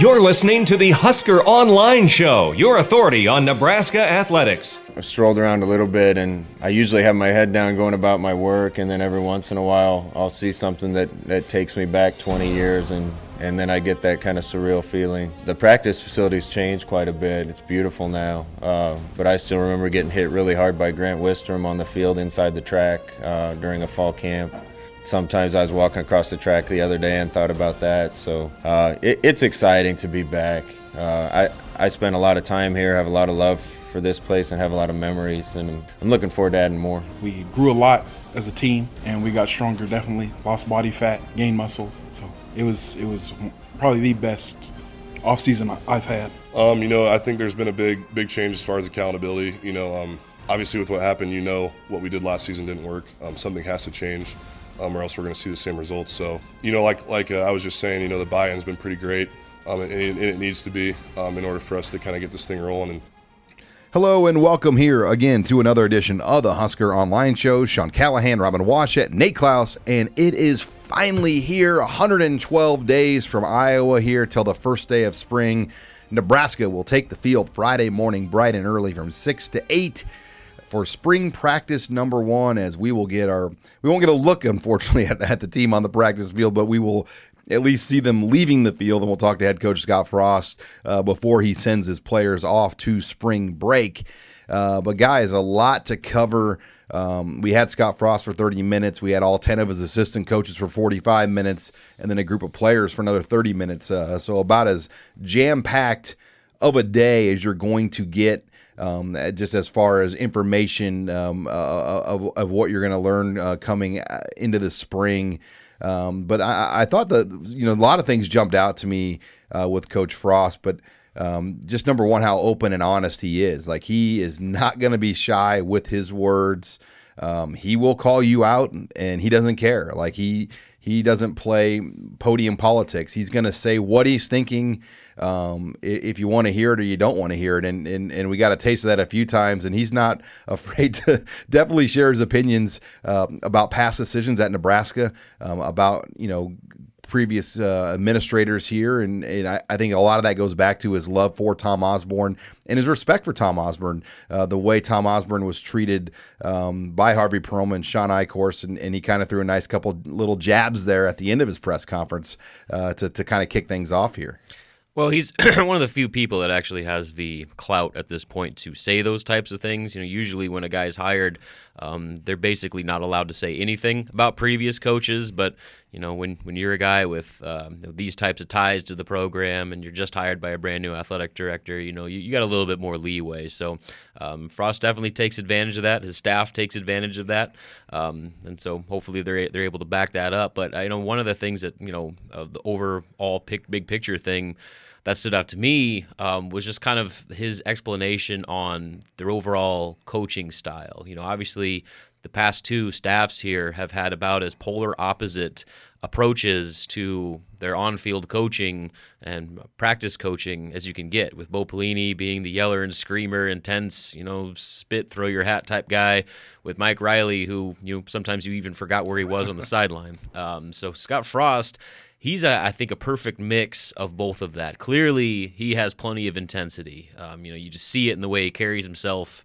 You're listening to the Husker Online Show, your authority on Nebraska athletics. I've strolled around a little bit, and I usually have my head down going about my work, and then every once in a while I'll see something that takes me back 20 years, and then I get that kind of surreal feeling. The practice facility's changed quite a bit. It's beautiful now, but I still remember getting hit really hard by Grant Wistrom on the field inside the track during a fall camp. Sometimes I was walking across the track the other day and thought about that, so it's exciting to be back. I spent a lot of time here, have a lot of love for this place, and have a lot of memories, and I'm looking forward to adding more. We grew a lot as a team, and we got stronger, definitely. Lost body fat, gained muscles, so it was probably the best offseason I've had. I think there's been a big change as far as accountability. Obviously with what happened, what we did last season didn't work. Something has to change. Or else we're going to see the same results. So, I was just saying, the buy-in's been pretty great, and it needs to be in order for us to kind of get this thing rolling. Hello and welcome here again to another edition of the Husker Online Show. Sean Callahan, Robin Washut, Nate Klaus, and it is finally here, 112 days from Iowa here till the first day of spring. Nebraska will take the field Friday morning bright and early from 6 to 8. For spring practice number one, as we won't get a look, unfortunately, at the team on the practice field, but we will at least see them leaving the field, and we'll talk to head coach Scott Frost before he sends his players off to spring break. But guys, a lot to cover. We had Scott Frost for 30 minutes. We had all 10 of his assistant coaches for 45 minutes, and then a group of players for another 30 minutes. So about as jam-packed of a day as you're going to get. Just as far as information of what you're going to learn coming into the spring. But I thought that, a lot of things jumped out to me with Coach Frost, but just number one, how open and honest he is. Like, he is not going to be shy with his words. He will call you out, and he doesn't care. Like, he doesn't play podium politics. He's going to say what he's thinking, if you want to hear it or you don't want to hear it. And we got a taste of that a few times, and he's not afraid to definitely share his opinions about past decisions at Nebraska, about, previous administrators here, and I think a lot of that goes back to his love for Tom Osborne and his respect for Tom Osborne, the way Tom Osborne was treated by Harvey Perlman, Shawn Eichorst, and he kind of threw a nice couple little jabs there at the end of his press conference to kind of kick things off here. Well, he's one of the few people that actually has the clout at this point to say those types of things. Usually when a guy's hired, they're basically not allowed to say anything about previous coaches. But, when you're a guy with these types of ties to the program and you're just hired by a brand new athletic director, you got a little bit more leeway. So Frost definitely takes advantage of that. His staff takes advantage of that. And so hopefully they're able to back that up. But I know one of the things that, the overall big picture thing that stood out to me was just kind of his explanation on their overall coaching style. Obviously the past two staffs here have had about as polar opposite approaches to their on-field coaching and practice coaching as you can get, with Bo Pelini being the yeller and screamer, intense, spit, throw your hat type guy, with Mike Riley, who sometimes you even forgot where he was on the sideline. So Scott Frost, he's, I think, a perfect mix of both of that. Clearly, he has plenty of intensity. You just see it in the way he carries himself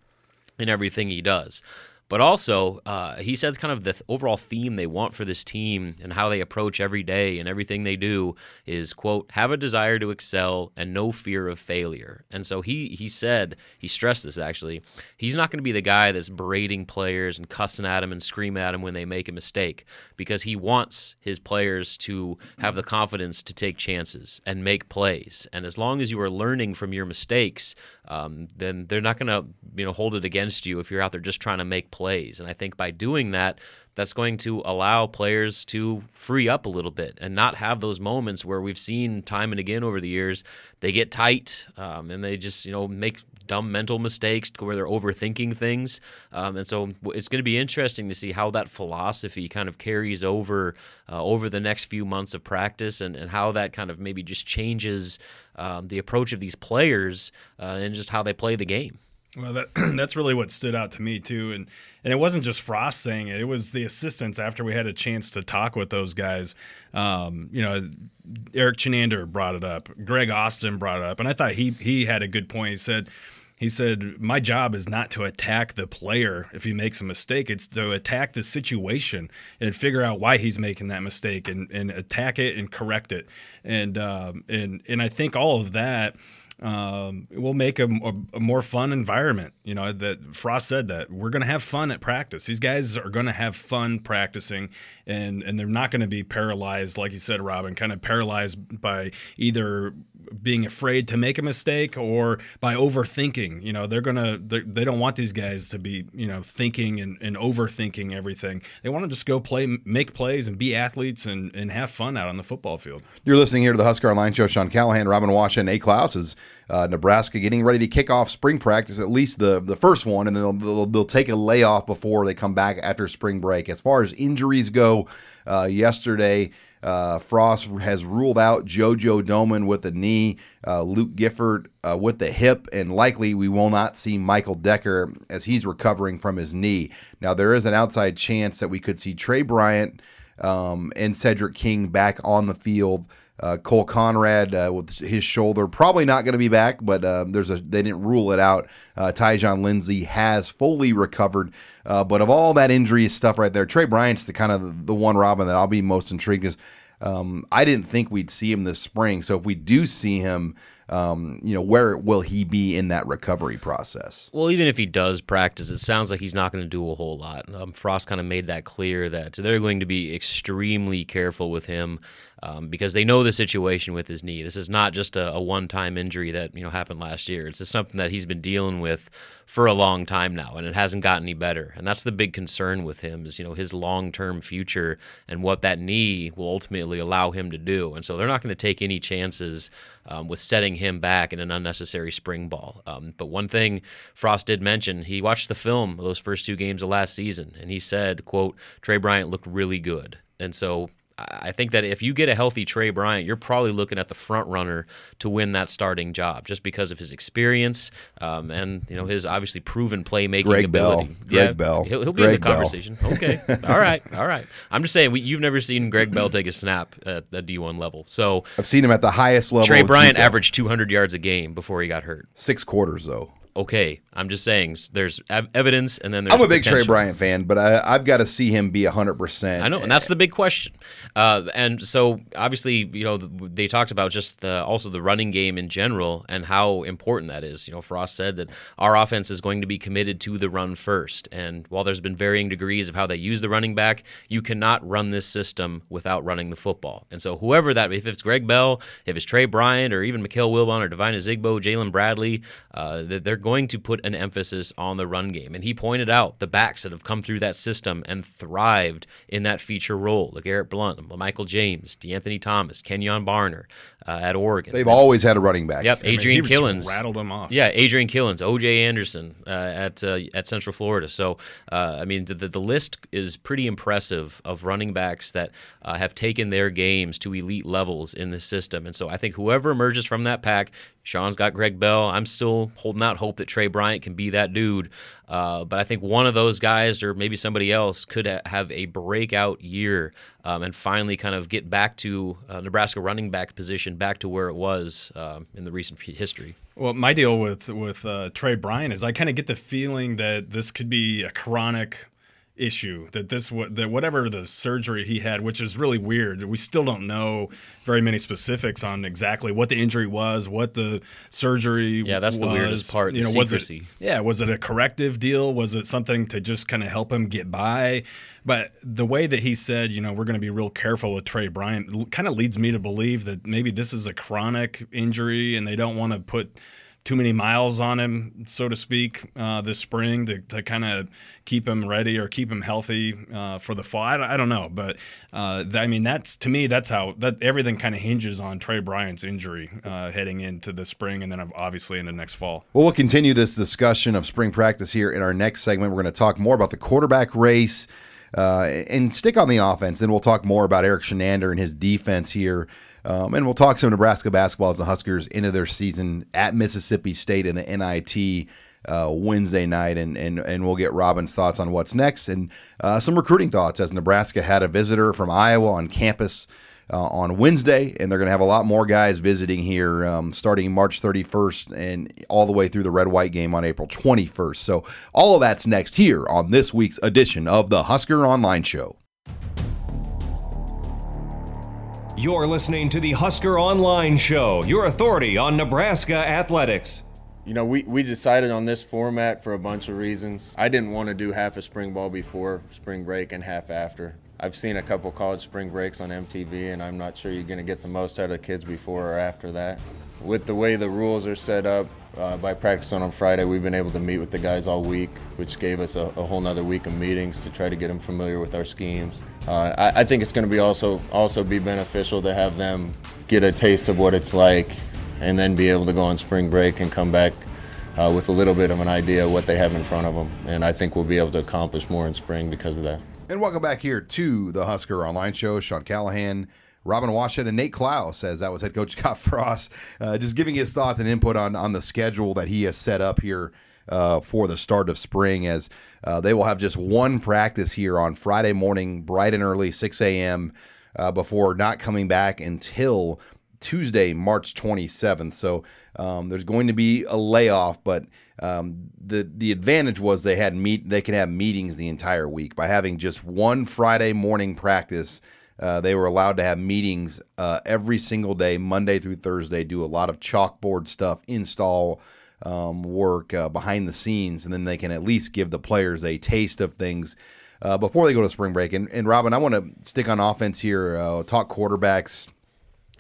and everything he does. But also, he said kind of the overall theme they want for this team and how they approach every day and everything they do is, quote, have a desire to excel and no fear of failure. And so he said, he stressed this actually, he's not going to be the guy that's berating players and cussing at them and screaming at them when they make a mistake, because he wants his players to have the confidence to take chances and make plays. And as long as you are learning from your mistakes, then they're not going to hold it against you if you're out there just trying to make plays. And I think by doing that, that's going to allow players to free up a little bit and not have those moments where we've seen time and again over the years, they get tight and they just, make dumb mental mistakes where they're overthinking things. And so it's going to be interesting to see how that philosophy kind of carries over the next few months of practice and how that kind of maybe just changes the approach of these players and just how they play the game. Well, that's really what stood out to me, too. And it wasn't just Frost saying it. It was the assistants after we had a chance to talk with those guys. Eric Chinander brought it up. Greg Austin brought it up. And I thought he had a good point. He said, my job is not to attack the player if he makes a mistake. It's to attack the situation and figure out why he's making that mistake and attack it and correct it. And I think all of that will make a more fun environment. You know, that Frost said that we're going to have fun at practice. These guys are going to have fun practicing, and they're not going to be paralyzed, like you said, Robin, kind of paralyzed by either being afraid to make a mistake or by overthinking. You know, they don't want these guys to be, you know, thinking and overthinking everything. They want to just go play, make plays and be athletes and have fun out on the football field. You're listening here to the Husker Online Show. Sean Callahan, Robin Washut, and Nate Klaus is Nebraska getting ready to kick off spring practice, at least the first one, and then they'll take a layoff before they come back after spring break. As far as injuries go, yesterday, Frost has ruled out Jojo Dolman with the knee, Luke Gifford with the hip, and likely we will not see Michael Decker as he's recovering from his knee. Now, there is an outside chance that we could see Tre Bryant and Cedric King back on the field. Cole Conrad with his shoulder, probably not going to be back, but they didn't rule it out. Tyjon Lindsey has fully recovered, but of all that injury stuff right there, Tre Bryant's the kind of the one, Robin, that I'll be most intrigued because I didn't think we'd see him this spring. So if we do see him, where will he be in that recovery process? Well, even if he does practice, it sounds like he's not going to do a whole lot. Frost kind of made that clear that they're going to be extremely careful with him. Because they know the situation with his knee. This is not just a one-time injury that happened last year. It's just something that he's been dealing with for a long time now, and it hasn't gotten any better. And that's the big concern with him is his long-term future and what that knee will ultimately allow him to do. And so they're not going to take any chances with setting him back in an unnecessary spring ball. But one thing Frost did mention, he watched the film of those first two games of last season, and he said, quote, Tre Bryant looked really good. And so I think that if you get a healthy Tre Bryant, you're probably looking at the front runner to win that starting job just because of his experience and his obviously proven playmaking ability. Greg Bell. He'll be in the conversation. Bell. Okay. All right. I'm just saying you've never seen Greg Bell take a snap at the D1 level. So I've seen him at the highest level. Tre Bryant averaged 200 yards a game before he got hurt. 6 quarters, though. Okay, I'm just saying there's evidence and then there's potential. I'm a big Tre Bryant fan, but I've got to see him be 100%. I know, and that's the big question. And so obviously, they talked about just also the running game in general and how important that is. Frost said that our offense is going to be committed to the run first. And while there's been varying degrees of how they use the running back, you cannot run this system without running the football. And so whoever that, if it's Greg Bell, if it's Tre Bryant or even Mikael Wilbon or Devine Azigbo, Jalen Bradley, they're going to put an emphasis on the run game. And he pointed out the backs that have come through that system and thrived in that feature role, like LeGarrette Blount, Michael James, DeAnthony Thomas, Kenyon Barner at Oregon. They've always had a running back. Yep, Adrian Killins. Rattled them off. Yeah, Adrian Killins, O.J. Anderson at Central Florida. So, the list is pretty impressive of running backs that have taken their games to elite levels in this system. And so I think whoever emerges from that pack, Sean's got Greg Bell. I'm still holding out hope that Tre Bryant can be that dude. But I think one of those guys or maybe somebody else could have a breakout year and finally kind of get back to Nebraska running back position, back to where it was in the recent history. Well, my deal with Tre Bryant is I kind of get the feeling that this could be a chronic issue, that whatever the surgery he had, which is really weird, we still don't know very many specifics on exactly what the injury was, what the surgery was. Yeah, that's the weirdest part, secrecy. Was it a corrective deal? Was it something to just kind of help him get by? But the way that he said, we're going to be real careful with Tre Bryant kind of leads me to believe that maybe this is a chronic injury and they don't want to put too many miles on him, so to speak, this spring to kind of keep him ready or keep him healthy for the fall. I don't know, but that's to me, that's how that everything kind of hinges on Tre Bryant's injury heading into the spring and then obviously into next fall. Well, we'll continue this discussion of spring practice here in our next segment. We're going to talk more about the quarterback race and stick on the offense. Then we'll talk more about Eric Chinander and his defense here. And we'll talk some Nebraska basketball as the Huskers into their season at Mississippi State in the NIT. Wednesday night, and we'll get Robin's thoughts on what's next and some recruiting thoughts, as Nebraska had a visitor from Iowa on campus on Wednesday, and they're going to have a lot more guys visiting here starting March 31st and all the way through the Red-White game on April 21st. So all of that's next here on this week's edition of the Husker Online Show. You're listening to the Husker Online Show, your authority on Nebraska athletics. You know, we decided on this format for a bunch of reasons. I didn't want to do half a spring ball before spring break and half after. I've seen a couple college spring breaks on MTV, and I'm not sure you're going to get the most out of kids before or after that. With the way the rules are set up, by practicing on Friday, we've been able to meet with the guys all week, which gave us a whole nother week of meetings to try to get them familiar with our schemes. I think it's going to be also be beneficial to have them get a taste of what it's like and then be able to go on spring break and come back with a little bit of an idea of what they have in front of them. And I think we'll be able to accomplish more in spring because of that. And welcome back here to the Husker Online Show. Sean Callahan, Robin Washut, and Nate Klaus, as that was head coach Scott Frost, just giving his thoughts and input on the schedule that he has set up here for the start of spring, as they will have just one practice here on Friday morning, bright and early, 6 a.m., before not coming back until Tuesday, March 27th. So there's going to be a layoff, but the advantage was they can have meetings the entire week. By having just one Friday morning practice, they were allowed to have meetings every single day, Monday through Thursday, do a lot of chalkboard stuff, install work behind the scenes, and then they can at least give the players a taste of things before they go to spring break. And Robin, I want to stick on offense here, talk quarterbacks.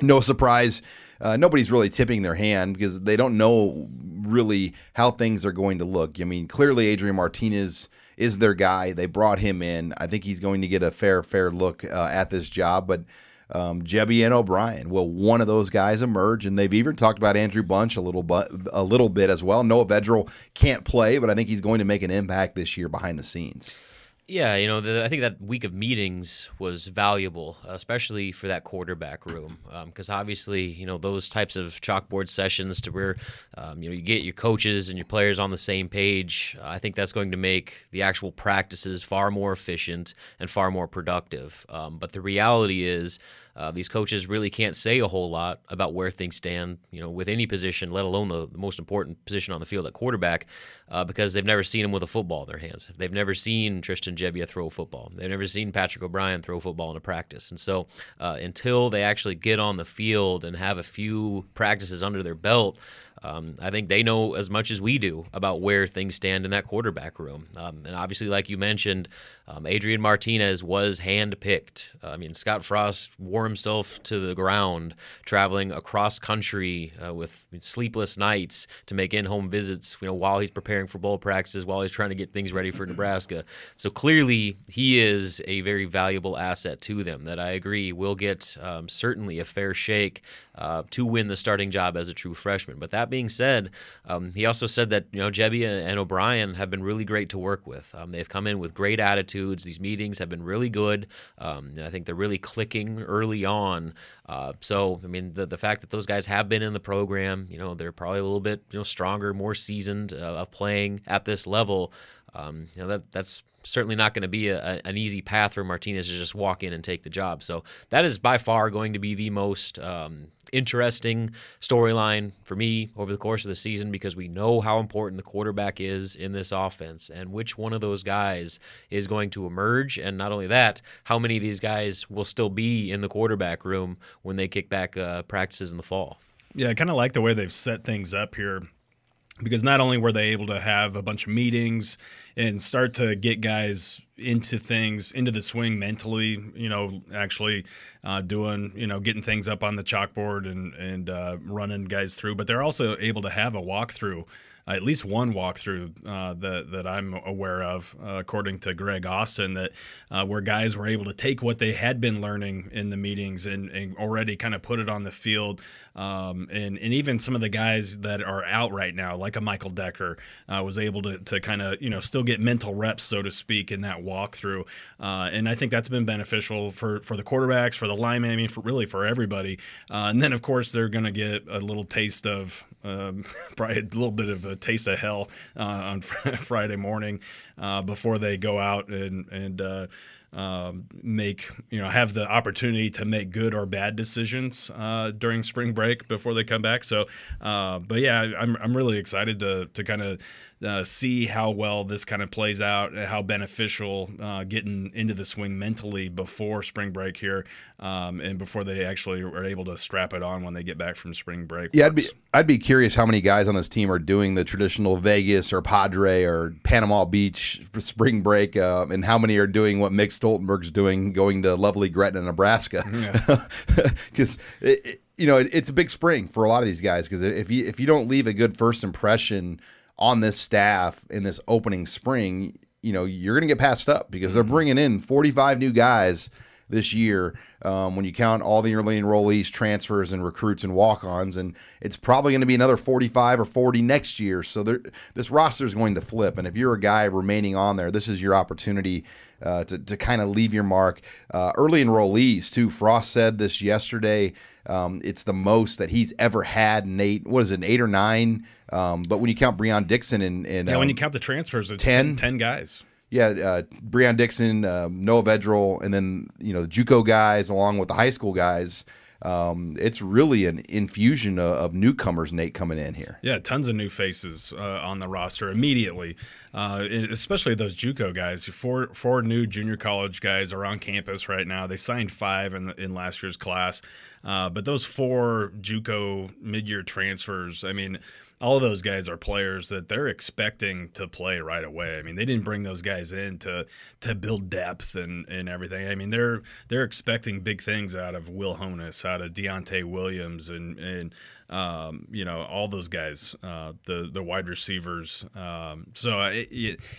No surprise, nobody's really tipping their hand because they don't know really how things are going to look. I mean, clearly Adrian Martinez is their guy. They brought him in. I think he's going to get a fair look at this job. But Gebbia and O'Brien, will one of those guys emerge? And they've even talked about Andrew Bunch a little bit as well. Noah Vedrill can't play, but I think he's going to make an impact this year behind the scenes. Yeah, you know, I think that week of meetings was valuable, especially for that quarterback room, because obviously, you know, those types of chalkboard sessions to where, you know, you get your coaches and your players on the same page. I think that's going to make the actual practices far more efficient and far more productive. But the reality is, these coaches really can't say a whole lot about where things stand, you know, with any position, let alone the most important position on the field at quarterback, because they've never seen him with a football in their hands. They've never seen Tristan Gebbia throw a football. They've never seen Patrick O'Brien throw a football in a practice. And so until they actually get on the field and have a few practices under their belt, I think they know as much as we do about where things stand in that quarterback room. And obviously, like you mentioned, Adrian Martinez was handpicked. I mean, Scott Frost wore himself to the ground, traveling across country with sleepless nights to make in-home visits, you know, while he's preparing for bowl practices, while he's trying to get things ready for Nebraska. So clearly, he is a very valuable asset to them that I agree will get certainly a fair shake to win the starting job as a true freshman. But that being said, he also said that, you know, Gebbia and O'Brien have been really great to work with. They've come in with great attitudes. These meetings have been really good. I think they're really clicking early on. So, I mean, the fact that those guys have been in the program, you know, they're probably a little bit, you know, stronger, more seasoned of playing at this level. You know, that's certainly not going to be an easy path for Martinez to just walk in and take the job. So that is by far going to be the most interesting storyline for me over the course of the season, because we know how important the quarterback is in this offense and which one of those guys is going to emerge. And not only that, how many of these guys will still be in the quarterback room when they kick back practices in the fall. Yeah, I kind of like the way they've set things up here, because not only were they able to have a bunch of meetings and start to get guys into things, into the swing mentally, you know, actually doing, you know, getting things up on the chalkboard and running guys through, but they're also able to have a walkthrough, at least one walkthrough that I'm aware of, according to Greg Austin, that where guys were able to take what they had been learning in the meetings and already kind of put it on the field. And even some of the guys that are out right now, like a Michael Decker, was able to kind of, you know, still get mental reps, so to speak, in that walkthrough. And I think that's been beneficial for the quarterbacks, for the linemen, I mean, really for everybody. And then, of course, they're going to get a little taste of probably a little bit of a taste of hell on Friday morning before they go out and make, you know, have the opportunity to make good or bad decisions during spring break before they come back. So, but yeah, I'm really excited to kind of see how well this kind of plays out and how beneficial getting into the swing mentally before spring break here and before they actually are able to strap it on when they get back from spring break. Yeah, I'd be curious how many guys on this team are doing the traditional Vegas or Padre or Panama Beach spring break and how many are doing what mixed Stoltenberg's doing, going to lovely Gretna, Nebraska, because you know it's a big spring for a lot of these guys. Because if you don't leave a good first impression on this staff in this opening spring, you know you're going to get passed up because they're bringing in 45 new guys this year when you count all the early enrollees, transfers, and recruits and walk-ons, and it's probably going to be another 45 or 40 next year. So this roster is going to flip, and if you're a guy remaining on there, this is your opportunity to kind of leave your mark. Early enrollees, too. Frost said this yesterday. It's the most that he's ever had. Nate, what is it, 8 or 9? But when you count Breon Dixson and when you count the transfers, it's 10 guys. Yeah, Breon Dixon, Noah Vedrill, and then you know the JUCO guys along with the high school guys. It's really an infusion of newcomers, Nate, coming in here. Yeah, tons of new faces on the roster immediately, especially those JUCO guys. Four new junior college guys are on campus right now. They signed 5 in last year's class, but those 4 JUCO mid-year transfers, I mean – all of those guys are players that they're expecting to play right away. I mean, they didn't bring those guys in to build depth and everything. I mean, they're expecting big things out of Will Honus, out of Deontay Williams, and you know all those guys, the wide receivers. So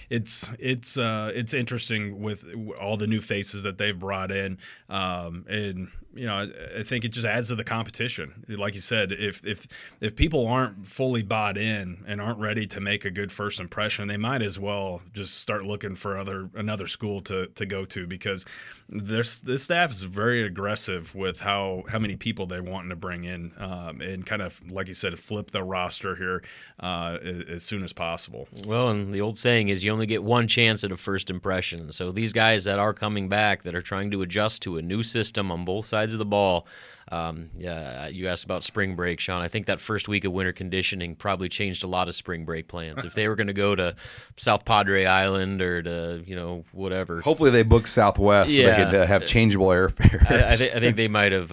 it's interesting with all the new faces that they've brought in, and you know I think it just adds to the competition. Like you said, if people aren't fully bought in and aren't ready to make a good first impression, they might as well just start looking for another school to go to, because this staff is very aggressive with how many people they're wanting to bring in, and kind of, like you said, flip the roster here as soon as possible. Well, and the old saying is you only get one chance at a first impression. So these guys that are coming back, that are trying to adjust to a new system on both sides of the ball, you asked about spring break, Sean. I think that first week of winter conditioning probably changed a lot of spring break plans. If they were going to go to South Padre Island or to, you know, whatever. Hopefully they booked Southwest so they could have changeable airfares. I think they might have,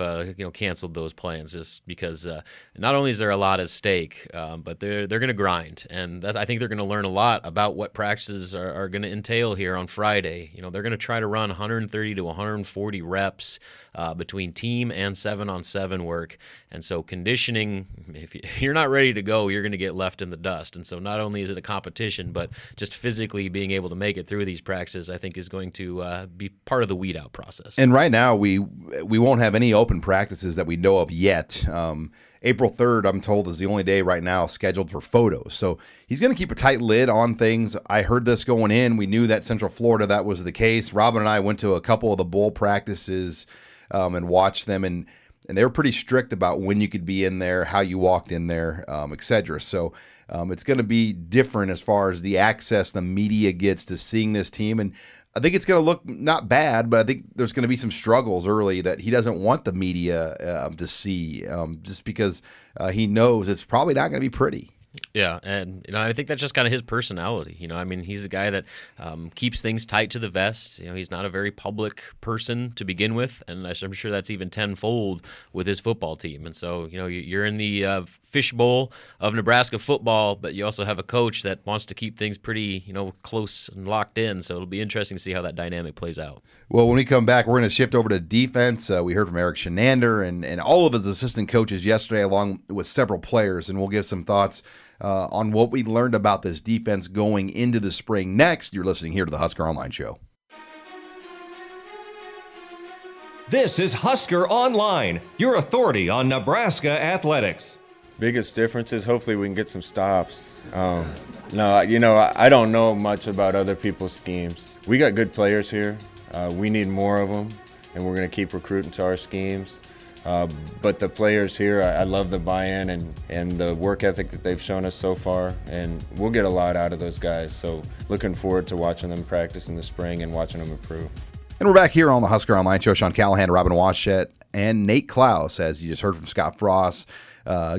canceled those plans just because not only is there a lot at stake, but they're going to grind. And I think they're going to learn a lot about what practices are going to entail here on Friday. You know, they're going to try to run 130 to 140 reps between team and 7-on-7 work, and so conditioning, if you're not ready to go, you're going to get left in the dust. And so not only is it a competition, but just physically being able to make it through these practices, I think, is going to be part of the weed out process. And right now we won't have any open practices that we know of yet. April 3rd, I'm told, is the only day right now scheduled for photos. So he's going to keep a tight lid on things. I heard this going in. We knew that Central Florida, that was the case. Robin and I went to a couple of the bowl practices and watched them, and they were pretty strict about when you could be in there, how you walked in there, et cetera. So it's going to be different as far as the access the media gets to seeing this team. And I think it's going to look not bad, but I think there's going to be some struggles early that he doesn't want the media to see, just because he knows it's probably not going to be pretty. Yeah, and you know, I think that's just kind of his personality. You know, I mean, he's a guy that keeps things tight to the vest. You know, he's not a very public person to begin with, and I'm sure that's even tenfold with his football team. And so, you know, you're in the fishbowl of Nebraska football, but you also have a coach that wants to keep things pretty, you know, close and locked in. So it'll be interesting to see how that dynamic plays out. Well, when we come back, we're going to shift over to defense. We heard from Eric Chinander and all of his assistant coaches yesterday, along with several players, and we'll give some thoughts on what we learned about this defense going into the spring. Next, you're listening here to the Husker Online Show. This is Husker Online, your authority on Nebraska athletics. Biggest differences, hopefully we can get some stops. No, you know, I don't know much about other people's schemes. We got good players here. We need more of them, and we're going to keep recruiting to our schemes. But the players here, I love the buy-in and the work ethic that they've shown us so far, and we'll get a lot out of those guys. So looking forward to watching them practice in the spring and watching them improve. And we're back here on the Husker Online Show. Sean Callahan, Robin Washut, and Nate Klaus, as you just heard from Scott Frost,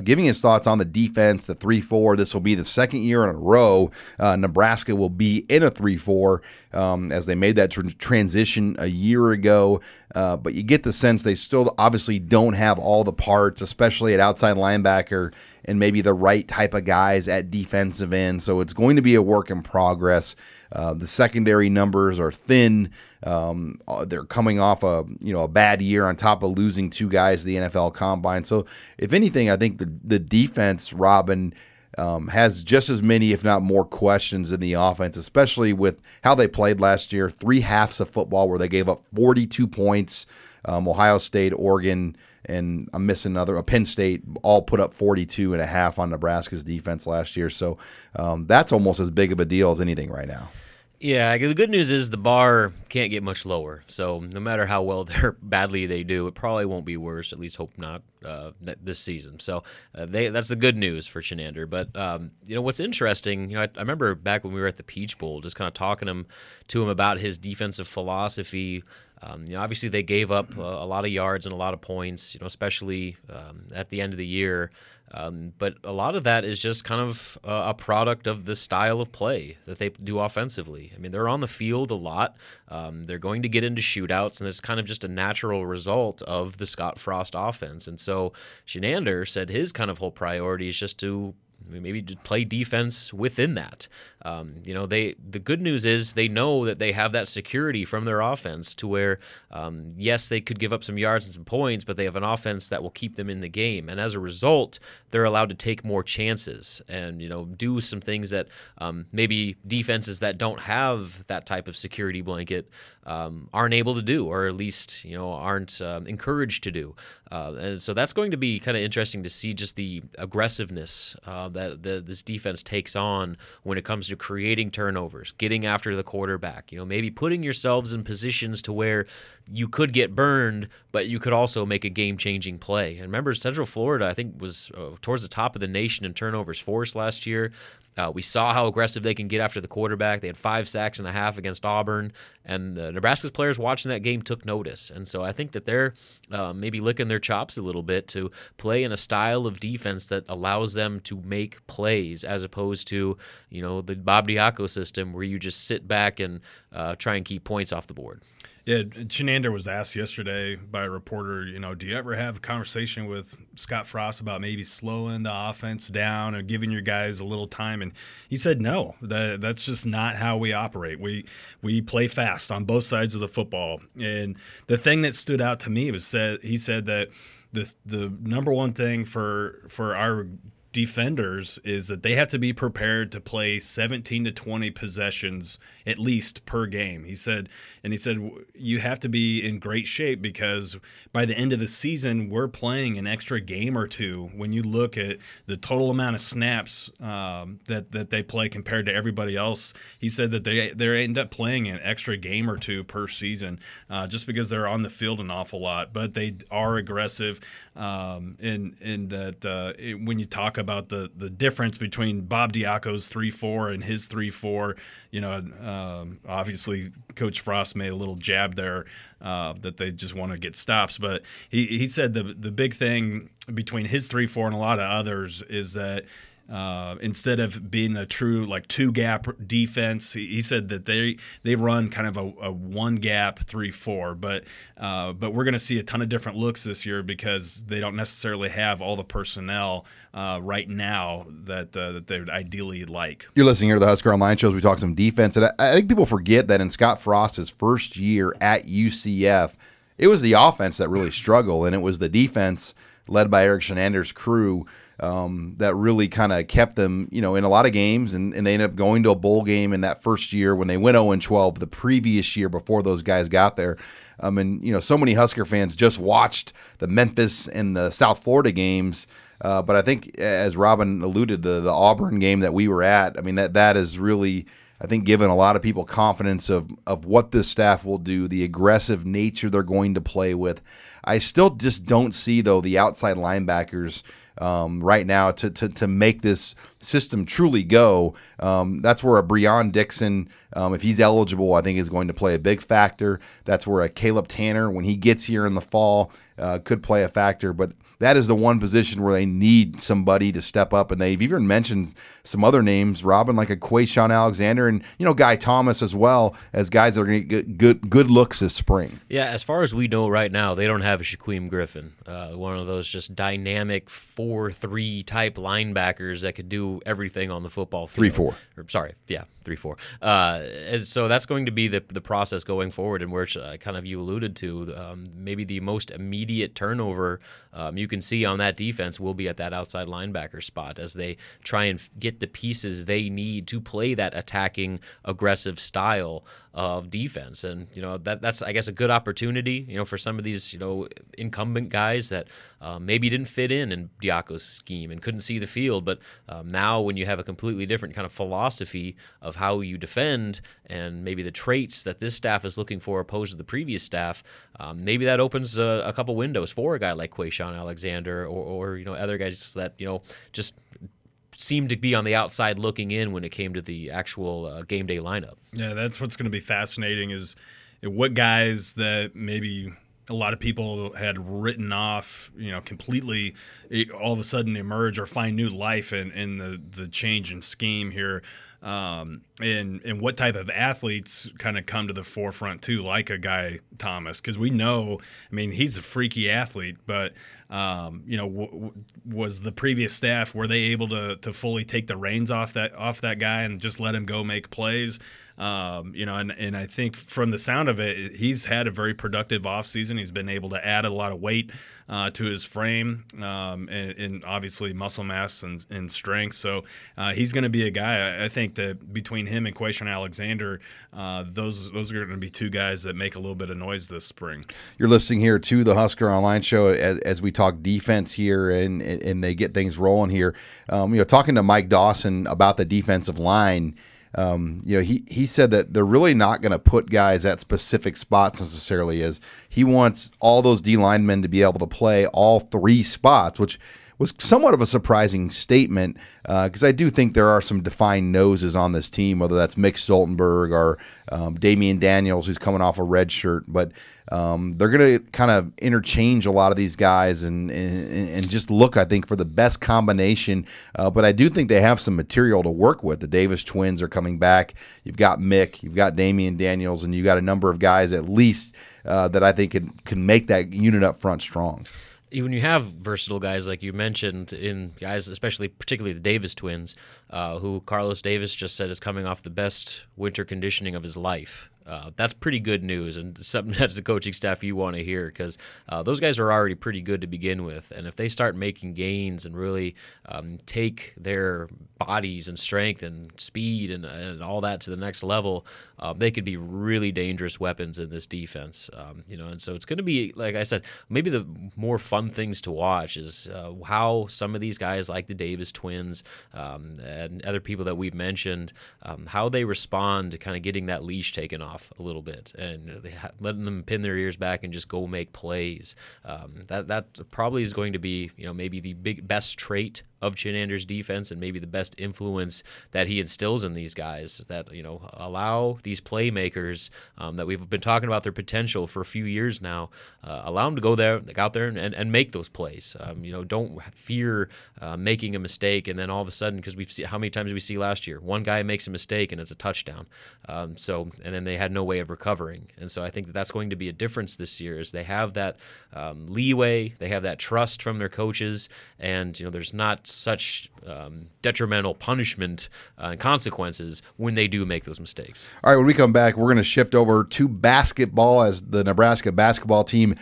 giving his thoughts on the defense, the 3-4. This will be the second year in a row Nebraska will be in a 3-4 as they made that transition a year ago. But you get the sense they still obviously don't have all the parts, especially at outside linebacker and maybe the right type of guys at defensive end. So it's going to be a work in progress. The secondary numbers are thin. They're coming off a bad year on top of losing two guys to the NFL Combine. So if anything, I think the defense, Robin, has just as many, if not more, questions than the offense, especially with how they played last year. Three halves of football where they gave up 42 points. Ohio State, Oregon, and I'm missing another, Penn State, all put up 42.5 on Nebraska's defense last year. So that's almost as big of a deal as anything right now. Yeah, the good news is the bar can't get much lower. So no matter how well or badly they do, it probably won't be worse, at least hope not, this season. So that's the good news for Chinander. But, what's interesting, I remember back when we were at the Peach Bowl, just kind of talking to him about his defensive philosophy. Obviously they gave up a lot of yards and a lot of points, especially at the end of the year. But a lot of that is just kind of a product of the style of play that they do offensively. I mean, they're on the field a lot. They're going to get into shootouts, and it's kind of just a natural result of the Scott Frost offense. And so Chinander said his kind of whole priority is just to maybe play defense within that. The good news is they know that they have that security from their offense to where, yes, they could give up some yards and some points, but they have an offense that will keep them in the game. And as a result, they're allowed to take more chances and, do some things that maybe defenses that don't have that type of security blanket aren't able to do, or at least, aren't encouraged to do. And so that's going to be kind of interesting to see just the aggressiveness that this defense takes on when it comes to creating turnovers, getting after the quarterback, maybe putting yourselves in positions to where you could get burned, but you could also make a game-changing play. And remember, Central Florida, I think, was towards the top of the nation in turnovers forced last year. We saw how aggressive they can get after the quarterback. They had 5.5 sacks against Auburn, and the Nebraska's players watching that game took notice. And so I think that they're maybe licking their chops a little bit to play in a style of defense that allows them to make plays, as opposed to, the Bob Diaco system where you just sit back and try and keep points off the board. Yeah, Chinander was asked yesterday by a reporter, do you ever have a conversation with Scott Frost about maybe slowing the offense down or giving your guys a little time? And he said, no, that's just not how we operate. We play fast on both sides of the football. And the thing that stood out to me was he said that the number one thing for our defenders is that they have to be prepared to play 17 to 20 possessions at least per game. He said you have to be in great shape, because by the end of the season we're playing an extra game or two when you look at the total amount of snaps that they play compared to everybody else. He said that they end up playing an extra game or two per season just because they're on the field an awful lot, but they are aggressive, and that when you talk about the difference between Bob Diaco's 3-4 and his 3-4, obviously Coach Frost made a little jab there that they just want to get stops. But he said the big thing between his 3-4 and a lot of others is that instead of being a true two-gap defense, he said that they run kind of a one-gap 3-4. But we're going to see a ton of different looks this year because they don't necessarily have all the personnel right now that they would ideally like. You're listening here to the Husker Online Shows. We talk some defense, and I think people forget that in Scott Frost's first year at UCF, it was the offense that really struggled, and it was the defense led by Eric Chinander's crew, that really kind of kept them, you know, in a lot of games, and they ended up going to a bowl game in that first year when they went 0-12 the previous year before those guys got there. And, you know, so many Husker fans just watched the Memphis and the South Florida games. But I think, as Robin alluded, the Auburn game that we were at, I mean, that is really, I think, given a lot of people confidence of what this staff will do, the aggressive nature they're going to play with. I still just don't see, though, the outside linebackers right now to make this system truly go. That's where a Breon Dixon, if he's eligible, I think is going to play a big factor. That's where a Caleb Tanner, when he gets here in the fall, could play a factor. But that is the one position where they need somebody to step up, and they've even mentioned some other names, Robin, like a Quayshon Alexander and, you know, Guy Thomas as well, as guys that are going to get good looks this spring. Yeah, as far as we know right now, they don't have a Shaquem Griffin, one of those just dynamic 4-3 type linebackers that could do everything on the football field. 3-4. Sorry, yeah, 3-4. And so that's going to be the process going forward, in which kind of you alluded to, maybe the most immediate turnover you can see on that defense will be at that outside linebacker spot, as they try and get the pieces they need to play that attacking, aggressive style of defense. And, you know, that's, I guess, a good opportunity, you know, for some of these, you know, incumbent guys that maybe didn't fit in Diaco's scheme and couldn't see the field. But now when you have a completely different kind of philosophy of how you defend, and maybe the traits that this staff is looking for opposed to the previous staff, maybe that opens a couple windows for a guy like Quayshon Alexander or you know, other guys that, you know, just seemed to be on the outside looking in when it came to the actual game day lineup. Yeah, that's what's going to be fascinating, is what guys that maybe a lot of people had written off, you know, completely, all of a sudden emerge or find new life in the change in scheme here. And what type of athletes kind of come to the forefront too, like a Guy Thomas, because we know, I mean, he's a freaky athlete, but you know, was the previous staff, were they able to fully take the reins off that guy and just let him go make plays? You know, and I think from the sound of it, he's had a very productive offseason. He's been able to add a lot of weight to his frame, and obviously muscle mass and strength. So he's going to be a guy, I think, that between him and Quayshon Alexander, those are going to be two guys that make a little bit of noise this spring. You're listening here to the Husker Online Show as we talk defense here and they get things rolling here. You know, talking to Mike Dawson about the defensive line, you know, he said that they're really not going to put guys at specific spots necessarily, as he wants all those D linemen to be able to play all three spots, which was somewhat of a surprising statement, because I do think there are some defined noses on this team, whether that's Mick Stoltenberg or Damian Daniels, who's coming off a red shirt. But they're going to kind of interchange a lot of these guys and just look, I think, for the best combination. But I do think they have some material to work with. The Davis twins are coming back. You've got Mick, you've got Damian Daniels, and you've got a number of guys at least that I think can make that unit up front strong. When you have versatile guys like you mentioned, in guys, especially particularly the Davis twins, who Carlos Davis just said is coming off the best winter conditioning of his life. That's pretty good news, and something that's the coaching staff you want to hear, because those guys are already pretty good to begin with. And if they start making gains and really take their bodies and strength and speed and all that to the next level, they could be really dangerous weapons in this defense. You know, and so it's going to be, like I said, maybe the more fun things to watch is how some of these guys like the Davis twins and other people that we've mentioned, how they respond to kind of getting that leash taken off a little bit and letting them pin their ears back and just go make plays. That probably is going to be, you know, maybe the best trait of Chinander's defense, and maybe the best influence that he instills in these guys, that, you know, allow these playmakers that we've been talking about their potential for a few years now, allow them to go out there and make those plays. You know, don't fear making a mistake, and then all of a sudden, because we've seen how many times we see last year, one guy makes a mistake and it's a touchdown. So, and then they had no way of recovering. And so I think that's going to be a difference this year, is they have that leeway, they have that trust from their coaches, and, you know, there's not such detrimental punishment and consequences when they do make those mistakes. All right, when we come back, we're going to shift over to basketball, as the Nebraska basketball team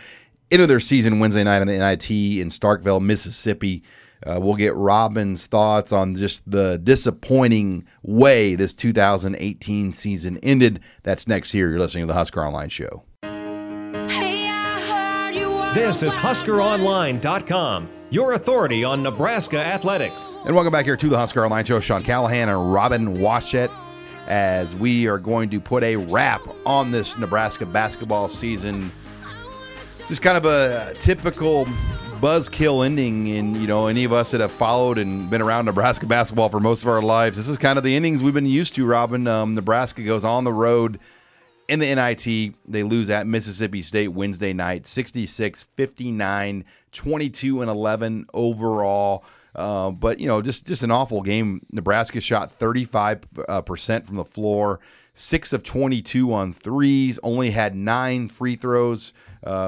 into their season Wednesday night on the NIT in Starkville, Mississippi. We'll get Robin's thoughts on just the disappointing way this 2018 season ended. That's next year. You're listening to the Husker Online Show. This is HuskerOnline.com, your authority on Nebraska athletics. And welcome back here to the Husker Online Show. Sean Callahan and Robin Washut, as we are going to put a wrap on this Nebraska basketball season. Just kind of a typical buzzkill ending, and you know, any of us that have followed and been around Nebraska basketball for most of our lives, this is kind of the endings we've been used to, Robin. Nebraska goes on the road in the NIT. They lose at Mississippi State Wednesday night, 66-59, 22-11 overall. But, you know, just an awful game. Nebraska shot 35% from the floor, 6 of 22 on threes, only had 9 free throws,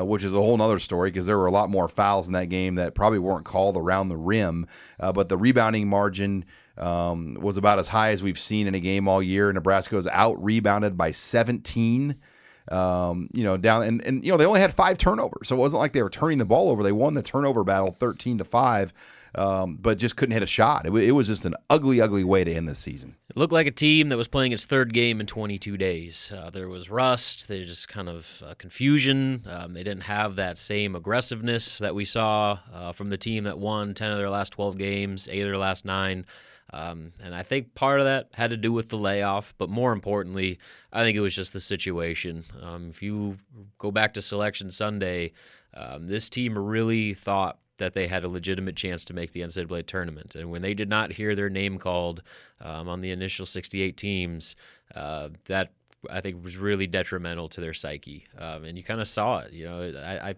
which is a whole nother story because there were a lot more fouls in that game that probably weren't called around the rim. But the rebounding margin was about as high as we've seen in a game all year. Nebraska was out-rebounded by 17. You know, down and you know, they only had 5 turnovers, so it wasn't like they were turning the ball over. They won the turnover battle 13-5, but just couldn't hit a shot. It was just an ugly way to end this season. It looked like a team that was playing its third game in 22 days. There was rust. There was just kind of confusion. They didn't have that same aggressiveness that we saw from the team that won 10 of their last 12 games, 8 of their last 9. And I think part of that had to do with the layoff, but more importantly, I think it was just the situation. If you go back to Selection Sunday, this team really thought that they had a legitimate chance to make the NCAA tournament. And when they did not hear their name called on the initial 68 teams, that I think was really detrimental to their psyche. And you kind of saw it. You know,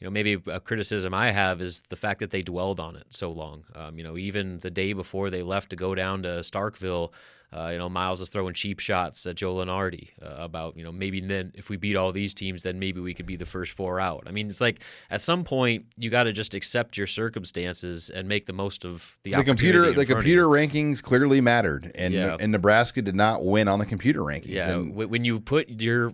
you know, maybe a criticism I have is the fact that they dwelled on it so long. You know, even the day before they left to go down to Starkville, you know, Miles is throwing cheap shots at Joe Lenardi about, you know, maybe then if we beat all these teams, then maybe we could be the first 4 out. I mean, it's like at some point you got to just accept your circumstances and make the most of the opportunity. The computer rankings clearly mattered, and Nebraska did not win on the computer rankings. Yeah, and when you put your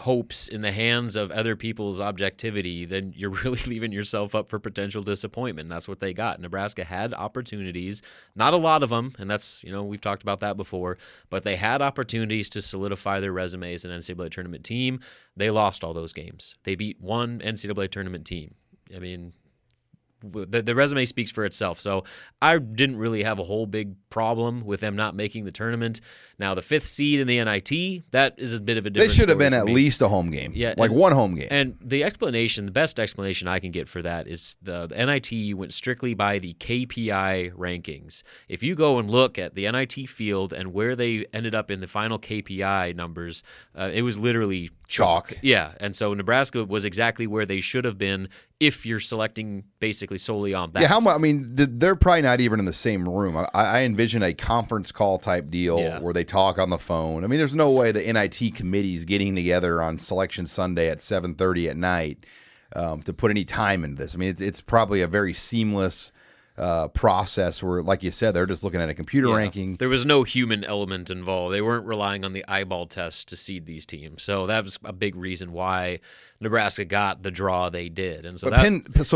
hopes in the hands of other people's objectivity, then you're really leaving yourself up for potential disappointment. That's what they got. Nebraska had opportunities, not a lot of them, and that's, you know, we've talked about that before, but they had opportunities to solidify their resume as an NCAA tournament team. They lost all those games. They beat one NCAA tournament team. I mean, the resume speaks for itself. So I didn't really have a whole big problem with them not making the tournament. Now, the 5th seed in the NIT, that is a bit of a different story. They should have been at least a home game, one home game. And the best explanation I can get for that is the NIT went strictly by the KPI rankings. If you go and look at the NIT field and where they ended up in the final KPI numbers, it was literally chalk. Yeah, and so Nebraska was exactly where they should have been if you're selecting basically solely on that. Yeah, how much? I mean, they're probably not even in the same room. I envision a conference call type deal where they talk on the phone. I mean, there's no way the NIT committee's getting together on Selection Sunday at 7:30 at night to put any time into this. I mean, it's probably a very seamless process where, like you said, they're just looking at a computer ranking. There was no human element involved. They weren't relying on the eyeball test to seed these teams. So that was a big reason why Nebraska got the draw they did. And so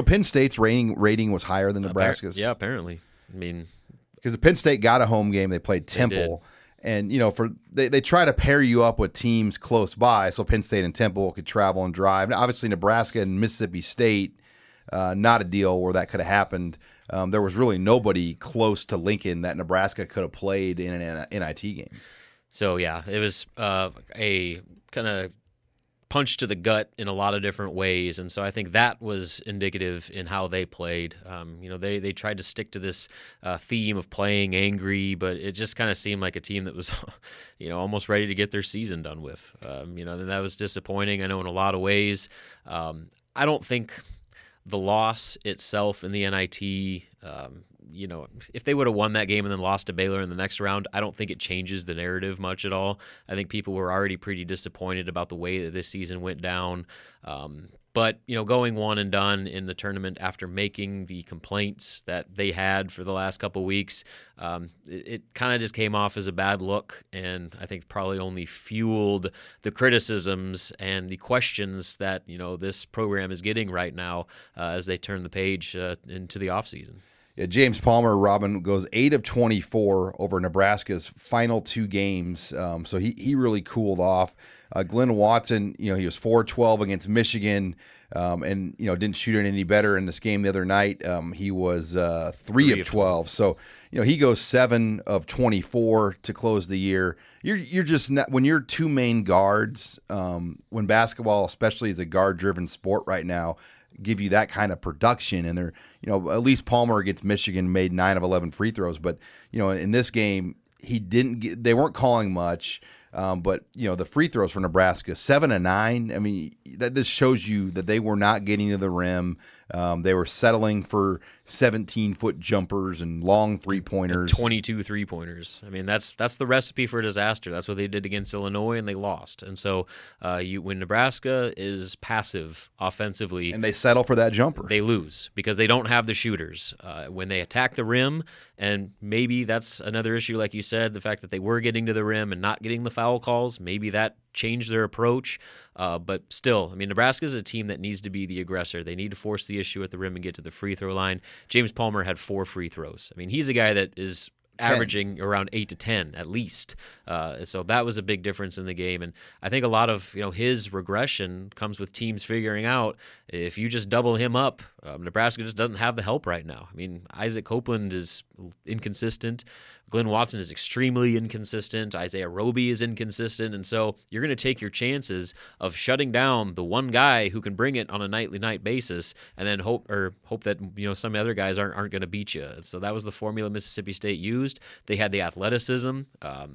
Penn State's rating was higher than Nebraska's. Yeah, apparently. I mean, because Penn State got a home game, they played Temple. And, you know, they try to pair you up with teams close by so Penn State and Temple could travel and drive. Now, obviously, Nebraska and Mississippi State, not a deal where that could have happened. There was really nobody close to Lincoln that Nebraska could have played in an NIT game. So, yeah, it was a kind of punch to the gut in a lot of different ways. And so I think that was indicative in how they played. You know, they tried to stick to this theme of playing angry, but it just kind of seemed like a team that was, you know, almost ready to get their season done with. You know, and that was disappointing, I know, in a lot of ways. I don't think the loss itself in the NIT you know, if they would have won that game and then lost to Baylor in the next round, I don't think it changes the narrative much at all. I think people were already pretty disappointed about the way that this season went down. But, you know, going 1-and-done in the tournament after making the complaints that they had for the last couple of weeks, it kind of just came off as a bad look, and I think probably only fueled the criticisms and the questions that, you know, this program is getting right now as they turn the page into the offseason. Yeah, James Palmer, Robin, goes 8 of 24 over Nebraska's final two games, so he really cooled off. Glynn Watson, you know, he was 4-12 against Michigan, and, you know, didn't shoot it any better in this game the other night. He was 3 of 12. So, you know, he goes 7 of 24 to close the year. You're just not, when you're two main guards, when basketball, especially, is a guard-driven sport right now, give you that kind of production. And they're, you know, at least Palmer against Michigan made 9 of 11 free throws, but, you know, in this game, he didn't get, they weren't calling much. But, you know, the free throws for Nebraska, 7 of 9. I mean, that just shows you that they were not getting to the rim. They were settling for 17-foot jumpers and long three-pointers. And 22 three-pointers. I mean, that's the recipe for disaster. That's what they did against Illinois, and they lost. And so when Nebraska is passive offensively, and they settle for that jumper, they lose because they don't have the shooters. When they attack the rim, and maybe that's another issue, like you said, the fact that they were getting to the rim and not getting the foul calls, maybe that changed their approach. But still, I mean, Nebraska is a team that needs to be the aggressor. They need to force the issue at the rim and get to the free throw line. James Palmer had 4 free throws. I mean, he's a guy that is averaging around 8 to 10 at least. So that was a big difference in the game. And I think a lot of, you know, his regression comes with teams figuring out if you just double him up, Nebraska just doesn't have the help right now. I mean, Isaac Copeland is inconsistent. Glynn Watson is extremely inconsistent. Isaiah Roby is inconsistent. And so you're going to take your chances of shutting down the one guy who can bring it on a nightly night basis, and then hope that, you know, some other guys aren't going to beat you. And so that was the formula Mississippi State used. They had the athleticism,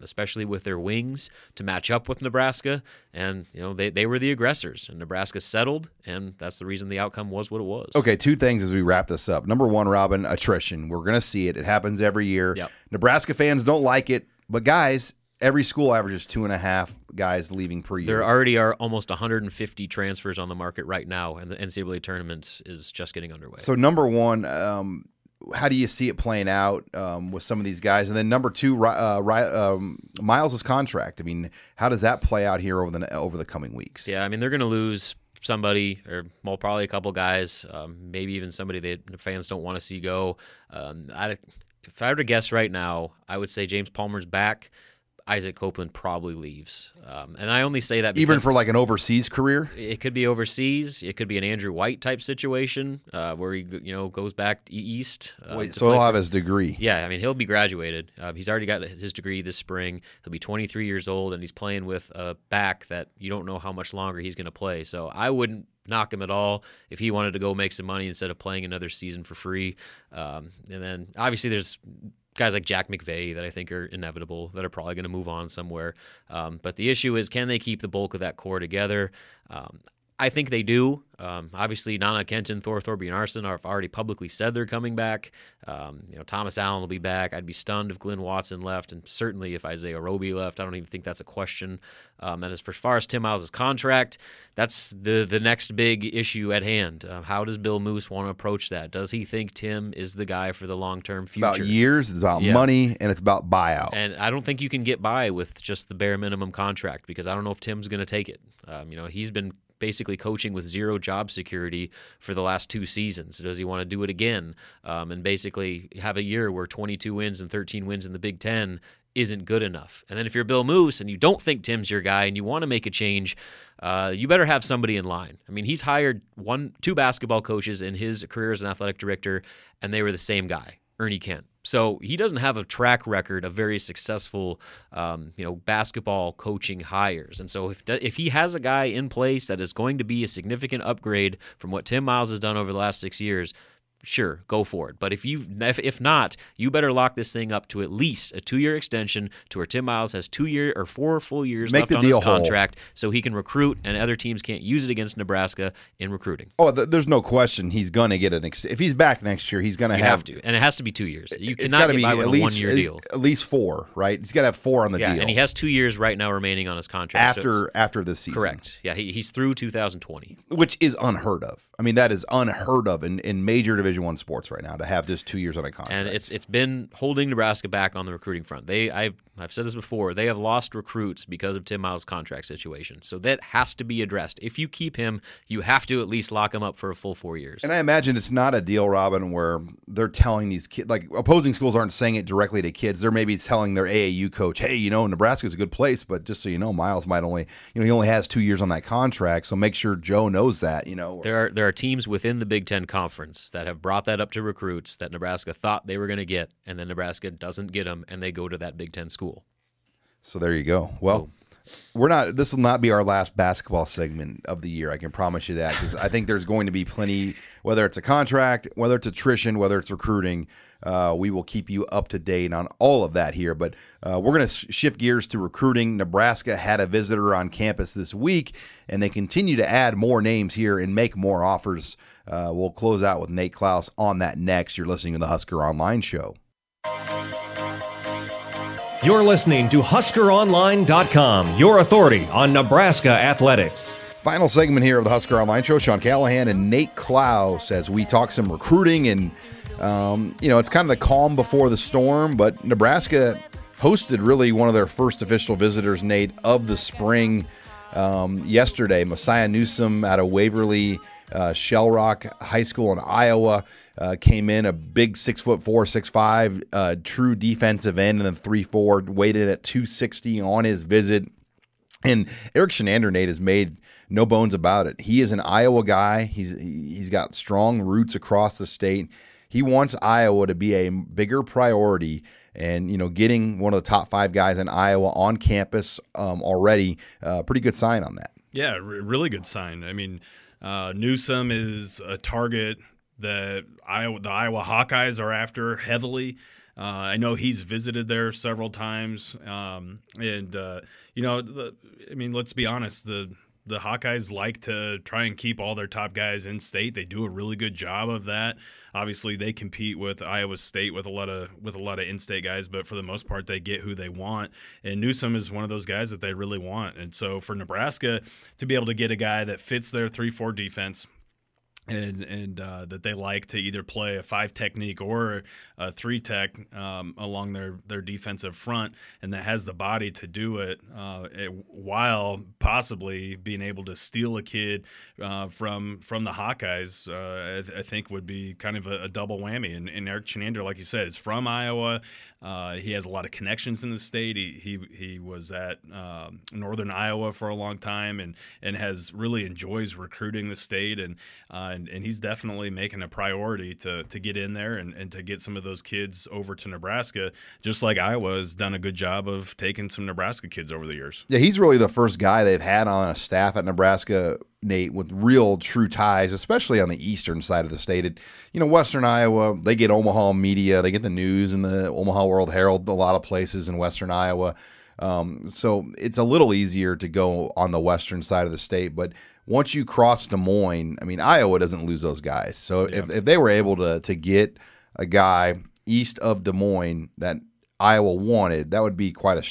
especially with their wings, to match up with Nebraska. And, you know, they were the aggressors, and Nebraska settled. And that's the reason the outcome was what it was. Okay, 2 things as we wrap this up. Number 1, Robin, attrition. We're going to see it. It happens every year. Yep. Nebraska fans don't like it, but guys, every school averages 2.5 guys leaving per year. There already are almost 150 transfers on the market right now, and the NCAA tournament is just getting underway. So, number 1, how do you see it playing out with some of these guys? And then number 2, Miles' contract. I mean, how does that play out here over the coming weeks? Yeah, I mean, they're going to lose somebody, or probably a couple guys, maybe even somebody that fans don't want to see go. If I were to guess right now, I would say James Palmer's back. Isaac Copeland probably leaves. And I only say that because... Even for like an overseas career? It could be overseas. It could be an Andrew White type situation where he, you know, goes back east. So he'll have his degree. Yeah, I mean, he'll be graduated. He's already got his degree this spring. He'll be 23 years old, and he's playing with a back that you don't know how much longer he's going to play. So I wouldn't knock him at all if he wanted to go make some money instead of playing another season for free. And then obviously there's guys like Jack McVay that I think are inevitable, that are probably going to move on somewhere. But the issue is, can they keep the bulk of that core together? I think they do. Obviously, Nana Kenton, Thor Thorbjornsson have already publicly said they're coming back. You know, Thomas Allen will be back. I'd be stunned if Glynn Watson left, and certainly if Isaiah Roby left. I don't even think that's a question. And as far as Tim Miles' contract, that's the next big issue at hand. How does Bill Moos want to approach that? Does he think Tim is the guy for the long-term future? It's about years, it's about money, and it's about buyout. And I don't think you can get by with just the bare minimum contract, because I don't know if Tim's going to take it. You know, he's been basically coaching with zero job security for the last 2 seasons. Does he want to do it again and basically have a year where 22 wins and 13 wins in the Big Ten isn't good enough? And then if you're Bill Moos and you don't think Tim's your guy and you want to make a change, you better have somebody in line. I mean, he's hired 2 basketball coaches in his career as an athletic director, and they were the same guy, Ernie Kent. So he doesn't have a track record of very successful, you know, basketball coaching hires. And so if he has a guy in place that is going to be a significant upgrade from what Tim Miles has done over the last 6 years, sure, go for it. But if not, you better lock this thing up to at least a 2-year extension to where Tim Miles has 2 year or 4 full years left on his contract so he can recruit and other teams can't use it against Nebraska in recruiting. Oh, there's no question he's going to get an extension. If he's back next year, he's going to have to. And it has to be 2 years. You cannot get by with a 1-year deal. At least 4, right? He's got to have 4 on the deal. And he has 2 years right now remaining on his contract. After this season. Correct. Yeah, he's through 2020. Which is unheard of. I mean, that is unheard of in major Division I sports right now to have just 2 years on a contract. And it's been holding Nebraska back on the recruiting front. I've said this before, they have lost recruits because of Tim Miles' contract situation. So that has to be addressed. If you keep him, you have to at least lock him up for a full 4 years. And I imagine it's not a deal, Robin, where they're telling these kids, like opposing schools aren't saying it directly to kids. They're maybe telling their AAU coach, hey, Nebraska's a good place, but just so you know, Miles might only, he only has 2 years on that contract, so make sure Joe knows that, There are teams within the Big Ten Conference that have brought that up to recruits that Nebraska thought they were going to get, and then Nebraska doesn't get them, and they go to that Big Ten school. So there you go. Well, this will not be our last basketball segment of the year. I can promise you that, because I think there's going to be plenty, whether it's a contract, whether it's attrition, whether it's recruiting. We will keep you up to date on all of that here. But we're going to shift gears to recruiting. Nebraska had a visitor on campus this week, and they continue to add more names here and make more offers. We'll close out with Nate Klaus on that next. You're listening to the Husker Online Show. You're listening to HuskerOnline.com, your authority on Nebraska athletics. Final segment here of the Husker Online Show. Sean Callahan and Nate Klaus as we talk some recruiting. And, it's kind of the calm before the storm, but Nebraska hosted really one of their first official visitors, Nate, of the spring yesterday. Messiah Newsome out of Waverly, Shell Rock High School in Iowa, came in a big 6'4", 6'5", true defensive end, and then 3'4", weighted at 260 on his visit. And Eric Chinander, Nate, has made no bones about it. He is an Iowa guy. He's got strong roots across the state. He wants Iowa to be a bigger priority, and getting one of the top 5 guys in Iowa on campus already, pretty good sign on that. Yeah, really good sign. I mean, Newsome is a target that the Iowa Hawkeyes are after heavily. I know he's visited there several times, let's be honest, the Hawkeyes like to try and keep all their top guys in state. They do a really good job of that. Obviously, they compete with Iowa State with a lot of in-state guys, but for the most part, they get who they want. And Newsome is one of those guys that they really want. And so for Nebraska to be able to get a guy that fits their 3-4 defense, and that they like to either play a 5 technique or a 3 tech along their defensive front, and that has the body to do it, while possibly being able to steal a kid from the Hawkeyes, I think would be kind of a double whammy. And Eric Chinander, like you said, is from Iowa. He has a lot of connections in the state. He was at Northern Iowa for a long time, and has really enjoys recruiting the state, and he's definitely making a priority to get in there and to get some of those kids over to Nebraska, just like Iowa has done a good job of taking some Nebraska kids over the years. Yeah, he's really the first guy they've had on a staff at Nebraska, Nate, with real true ties, especially on the eastern side of the state. Western Iowa, they get Omaha media, they get the news and the Omaha World Herald, a lot of places in western Iowa. So it's a little easier to go on the western side of the state. But once you cross Des Moines, I mean, Iowa doesn't lose those guys. So yeah. if they were able to get a guy east of Des Moines that Iowa wanted, that would be quite a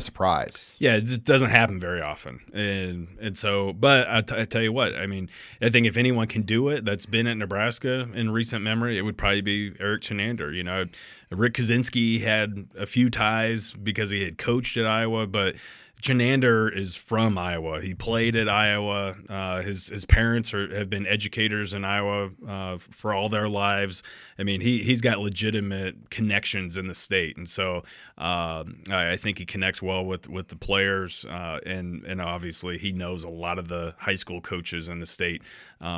surprise. Yeah, it just doesn't happen very often, and so. But I tell you what, I mean, I think if anyone can do it, that's been at Nebraska in recent memory, it would probably be Eric Chinander. Rick Kuzinski had a few ties because he had coached at Iowa, but Chinander is from Iowa. He played at Iowa. His parents have been educators in Iowa for all their lives. I mean, he's got legitimate connections in the state, and so I think he connects well with the players, and obviously he knows a lot of the high school coaches in the state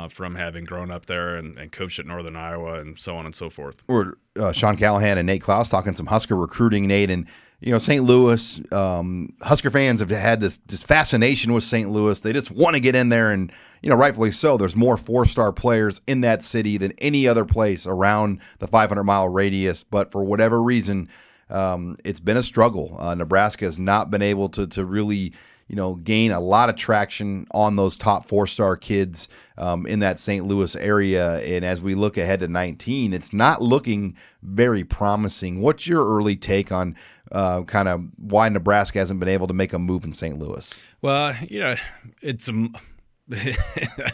from having grown up there and coached at Northern Iowa and so on and so forth. We're Sean Callahan and Nate Klaus talking some Husker recruiting, Nate, and you know, St. Louis, Husker fans have had this fascination with St. Louis. They just want to get in there, and, you know, rightfully so. There's more four-star players in that city than any other place around the 500-mile radius. But for whatever reason, it's been a struggle. Nebraska has not been able to really, you know, gain a lot of traction on those top four-star kids in that St. Louis area. And as we look ahead to 19, it's not looking very promising. What's your early take on kind of why Nebraska hasn't been able to make a move in St. Louis? Well, you know, it's I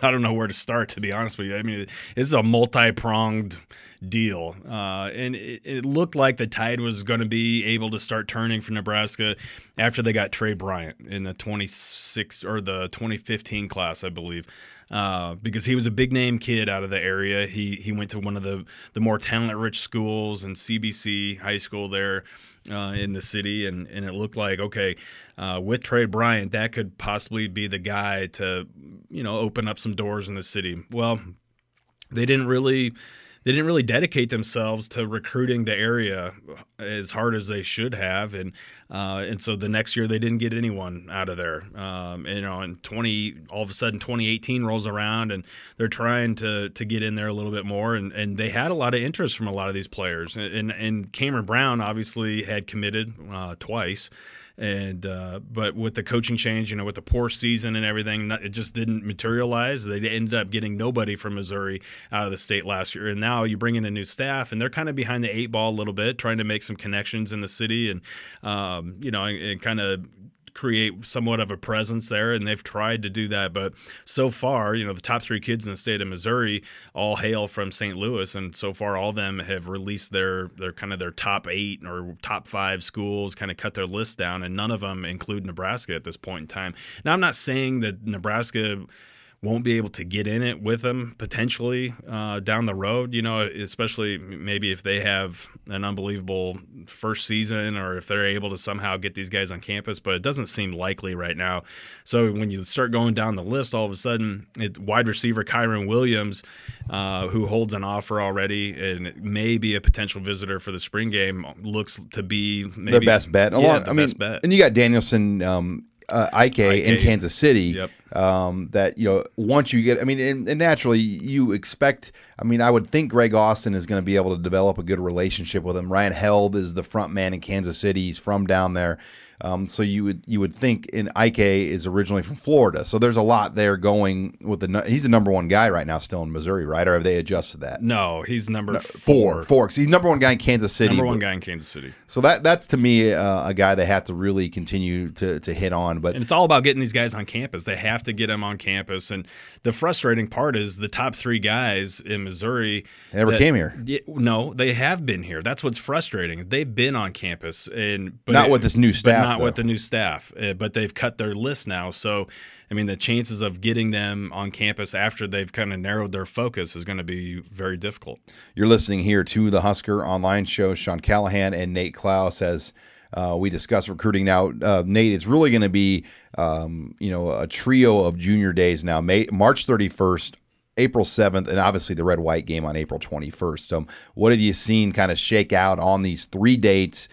don't know where to start, to be honest with you. I mean, it's a multi-pronged deal. And it looked like the tide was going to be able to start turning for Nebraska after they got Tre Bryant in the 2015 class, I believe, because he was a big-name kid out of the area. He went to one of the more talent-rich schools in CBC High School there in the city, and it looked like, okay, with Tre Bryant, that could possibly be the guy to, you know, open up some doors in the city. Well, they didn't really dedicate themselves to recruiting the area as hard as they should have, and so the next year they didn't get anyone out of there. And, you know, and all of a sudden 2018 rolls around, and they're trying to get in there a little bit more, and they had a lot of interest from a lot of these players, and Cameron Brown obviously had committed twice. And but with the coaching change, you know, with the poor season and everything, it just didn't materialize. They ended up getting nobody from Missouri out of the state last year. And now you bring in a new staff, and they're kind of behind the eight ball a little bit, trying to make some connections in the city and, you know, and kind of create somewhat of a presence there, and they've tried to do that. But so far, you know, the top three kids in the state of Missouri all hail from St. Louis, and so far all of them have released their kind of their top eight or top five schools, kind of cut their list down, and none of them include Nebraska at this point in time. Now, I'm not saying that Nebraska won't be able to get in it with them potentially down the road, you know, especially maybe if they have an unbelievable first season or if they're able to somehow get these guys on campus, but it doesn't seem likely right now. So when you start going down the list, all of a sudden, wide receiver Kyron Williams, who holds an offer already and may be a potential visitor for the spring game, looks to be maybe their best bet. Yeah, their best bet. And you got Danielson, IK in Kansas City, yep. That, you know, once you get, I mean, and naturally you expect, I mean, I would think Greg Austin is going to be able to develop a good relationship with him. Ryan Held is the front man in Kansas City. He's from down there. So you would think, and IK is originally from Florida, so there's a lot there going with he's the number one guy right now still in Missouri, right? Or have they adjusted that? No, he's number four. Because he's number one guy in Kansas City. So that's to me a guy they have to really continue to hit on. But and it's all about getting these guys on campus. They have to get them on campus, and the frustrating part is the top three guys in Missouri never came here. No, they have been here. That's what's frustrating. They've been on campus, but not with this new staff. Not with the new staff, but they've cut their list now. So, I mean, the chances of getting them on campus after they've kind of narrowed their focus is going to be very difficult. You're listening here to the Husker Online Show. Sean Callahan and Nate Klaus as we discuss recruiting now. Nate, it's really going to be, you know, a trio of junior days now. March 31st, April 7th, and obviously the red-white game on April 21st. What have you seen kind of shake out on these three dates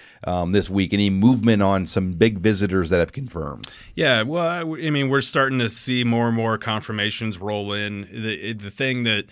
this week? Any movement on some big visitors that have confirmed? Yeah, well, I mean, we're starting to see more and more confirmations roll in. The thing that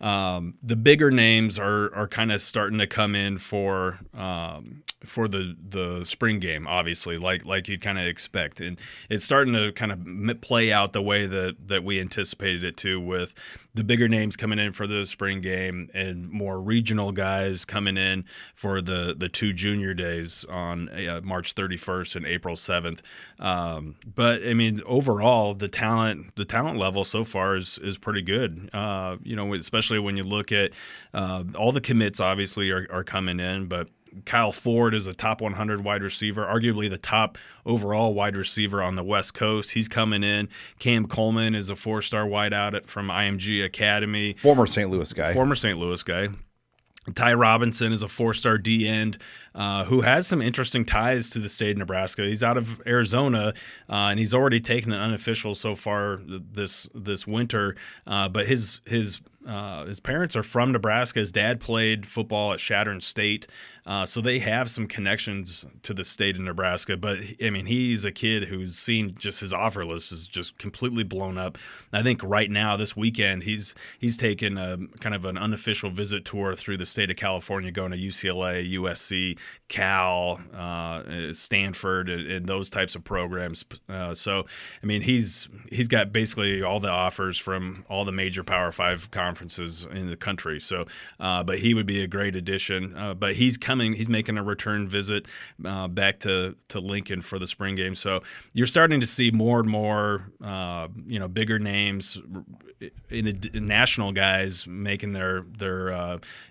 the bigger names are kind of starting to come in for the spring game, obviously, like you'd kind of expect. And it's starting to kind of play out the way that we anticipated it to, with the bigger names coming in for the spring game and more regional guys coming in for the two junior days on March 31st and April 7th. But, I mean, overall, the talent level so far is pretty good, you know, especially when you look at all the commits, obviously, are coming in, but Kyle Ford is a top 100 wide receiver, arguably the top overall wide receiver on the West Coast. He's coming in. Cam Coleman is a four-star wideout from IMG Academy. Former St. Louis guy. Ty Robinson is a four-star D-end who has some interesting ties to the state of Nebraska. He's out of Arizona, and he's already taken an unofficial so far this winter, but his His parents are from Nebraska. His dad played football at Shattern State, so they have some connections to the state of Nebraska. But, I mean, he's a kid who's seen just his offer list is just completely blown up. I think right now, this weekend, he's taken a kind of an unofficial visit tour through the state of California, going to UCLA, USC, Cal, Stanford, and those types of programs. So, I mean, he's got basically all the offers from all the major Power Five conferences in the country. So, but he would be a great addition. But he's coming. He's making a return visit back to Lincoln for the spring game. So you're starting to see more and more, bigger names in national guys making their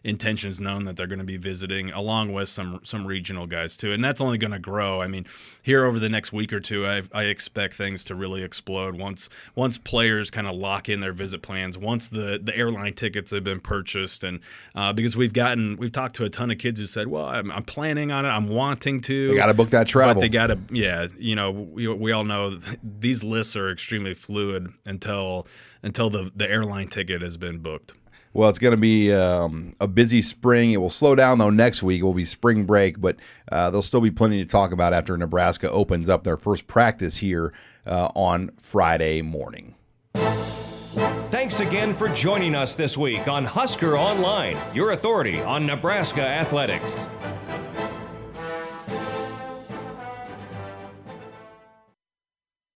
intentions known that they're going to be visiting, along with some regional guys too. And that's only going to grow. I mean, here over the next week or two, I expect things to really explode once players kind of lock in their visit plans, once the airline tickets have been purchased, and because we've talked to a ton of kids who said, well, I'm planning on it, I'm wanting to. They got to book that travel. But they got to, we all know these lists are extremely fluid until the airline ticket has been booked. Well, it's going to be a busy spring. It will slow down, though, next week. It will be spring break, but there'll still be plenty to talk about after Nebraska opens up their first practice here on Friday morning. Thanks again for joining us this week on Husker Online, your authority on Nebraska athletics.